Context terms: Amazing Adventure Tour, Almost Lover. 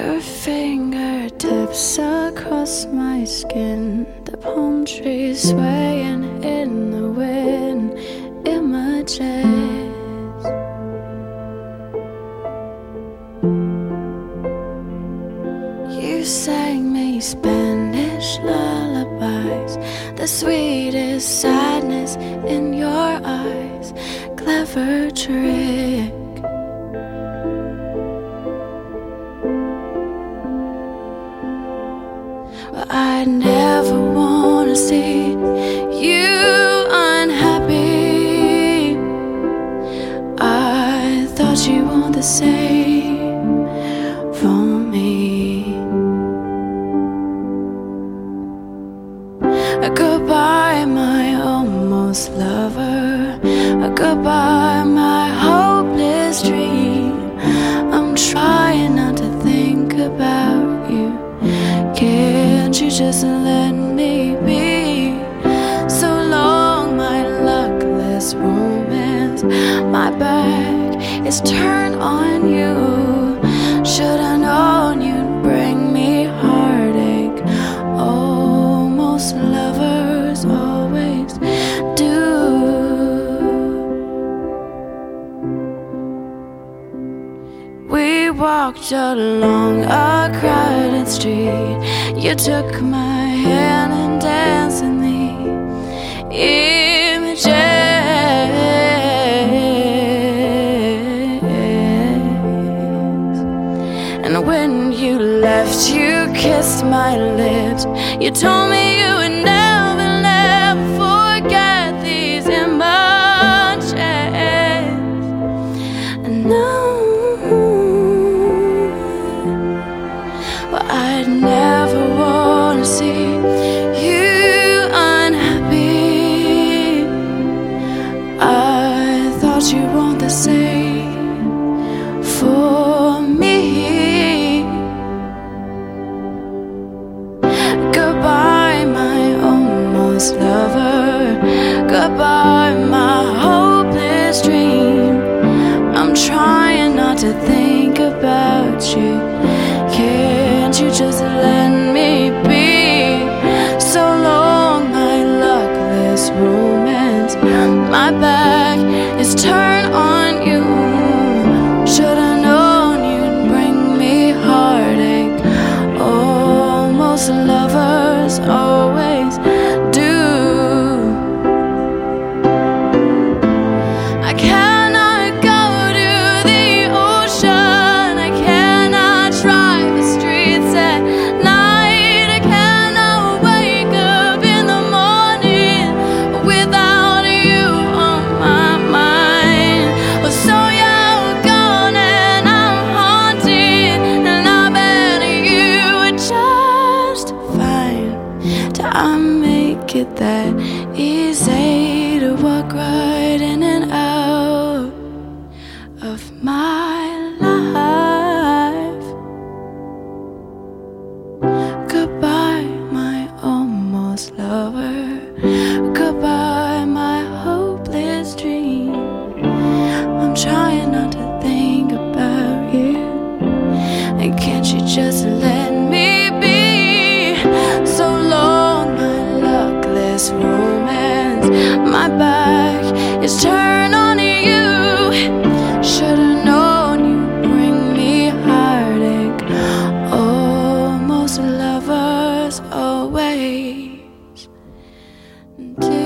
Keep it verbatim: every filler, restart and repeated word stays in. Your fingertips across my skin, the palm trees swaying in the wind, images. You sang me Spanish lullabies, the sweetest sadness in your eyes, clever trick.I never wanna see you unhappy. I thought you wanted the same for me. A goodbye, my almost lover. A goodbye, my hopeless dream. I'm trying not to think about you. Can't you just let me be? So long, my luckless romance. My back is turned on you. Should I known you'd bring me heartache? Almost lovers always do. We walked along a crowded street.You took my hand and danced in the images. And when you left, you kissed my lips. You told me you would never, never forget these images. And now you want the same for me. Goodbye, my almost lover. Goodbye, my hopeless dream. I'm trying not to think about you. Can't you just let me be? So long, my luckless romance. My back is turned on you. Should I known you'd bring me heartache? Almost lovers always do. I cannot go to the ocean. I cannot drive the streets at night. I cannot wake up in the morning without.It that easy to walk right in and out of my life. Goodbye, my almost lover. Goodbye, my hopeless dream. I'm trying not to think about you. And can't you just let me be? So long.This romance, my back is turned on you. Should have known you'd bring me heartache. Almost lovers always.